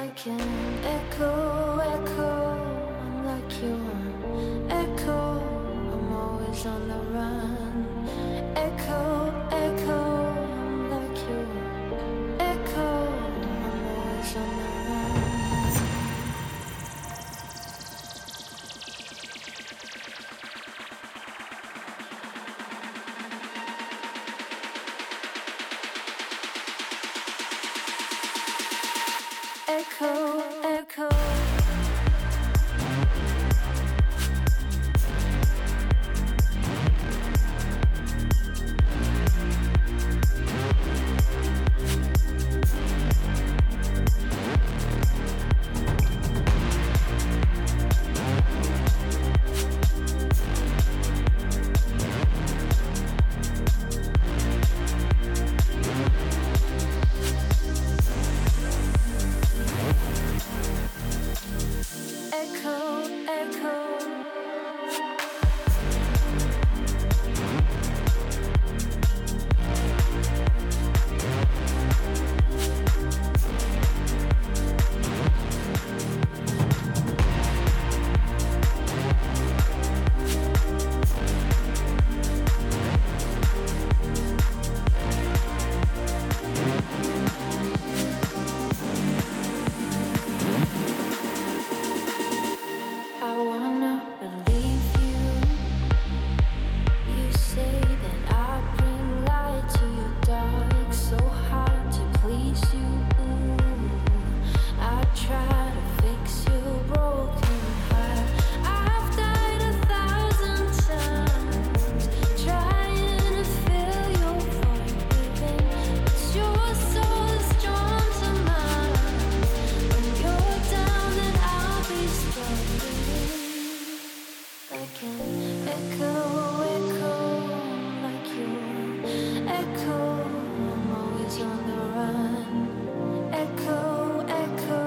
I can echo, echo, I'm like you are. Echo, I'm always on the run. Echo, echo, I'm like you are. Echo, I'm always on the echo, echo.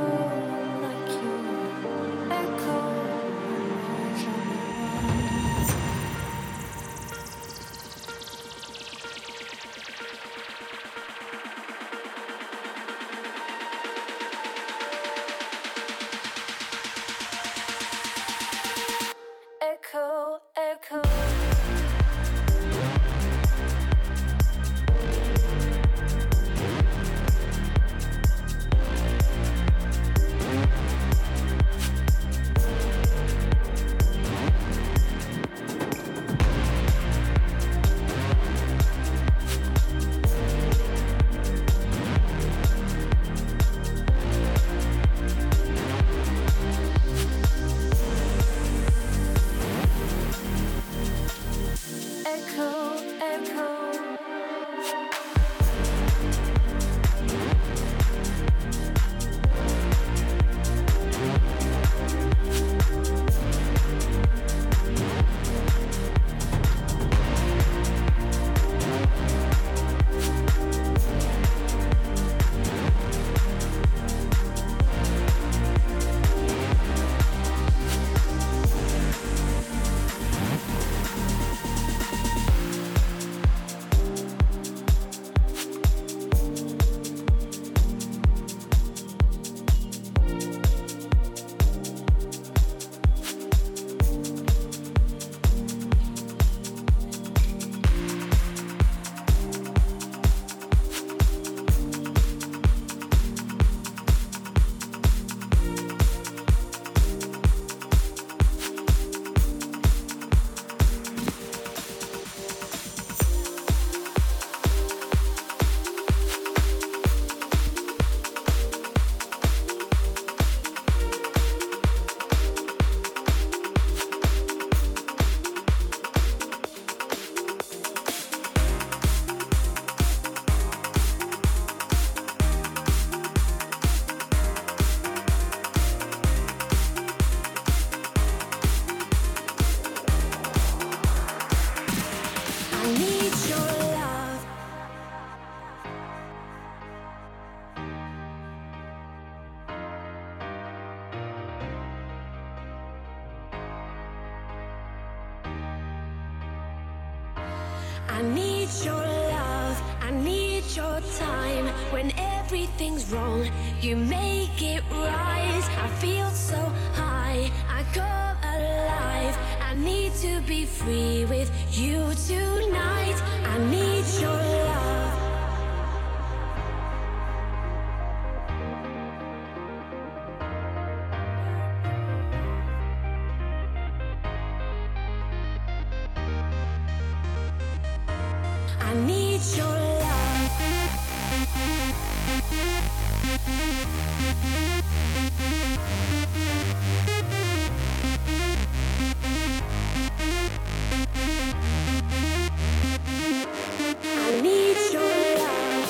I need your love, I need your time. Whenever everything's wrong, you make it right. I feel so high, I come alive. I need to be free with you tonight. I need your love. I need your love. I need your love. I need your love.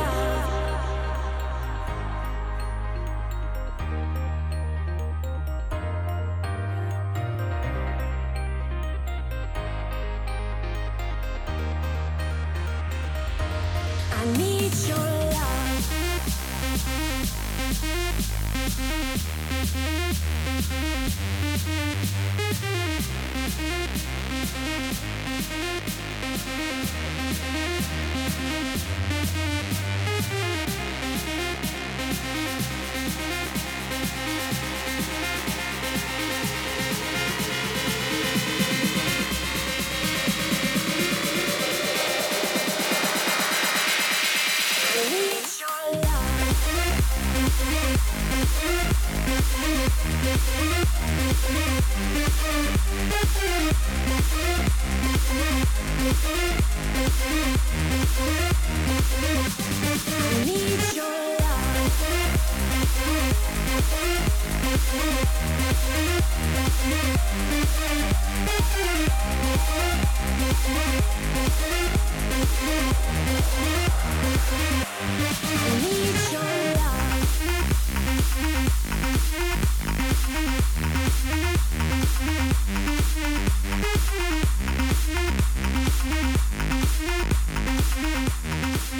love. I need your love. I need your love. I need your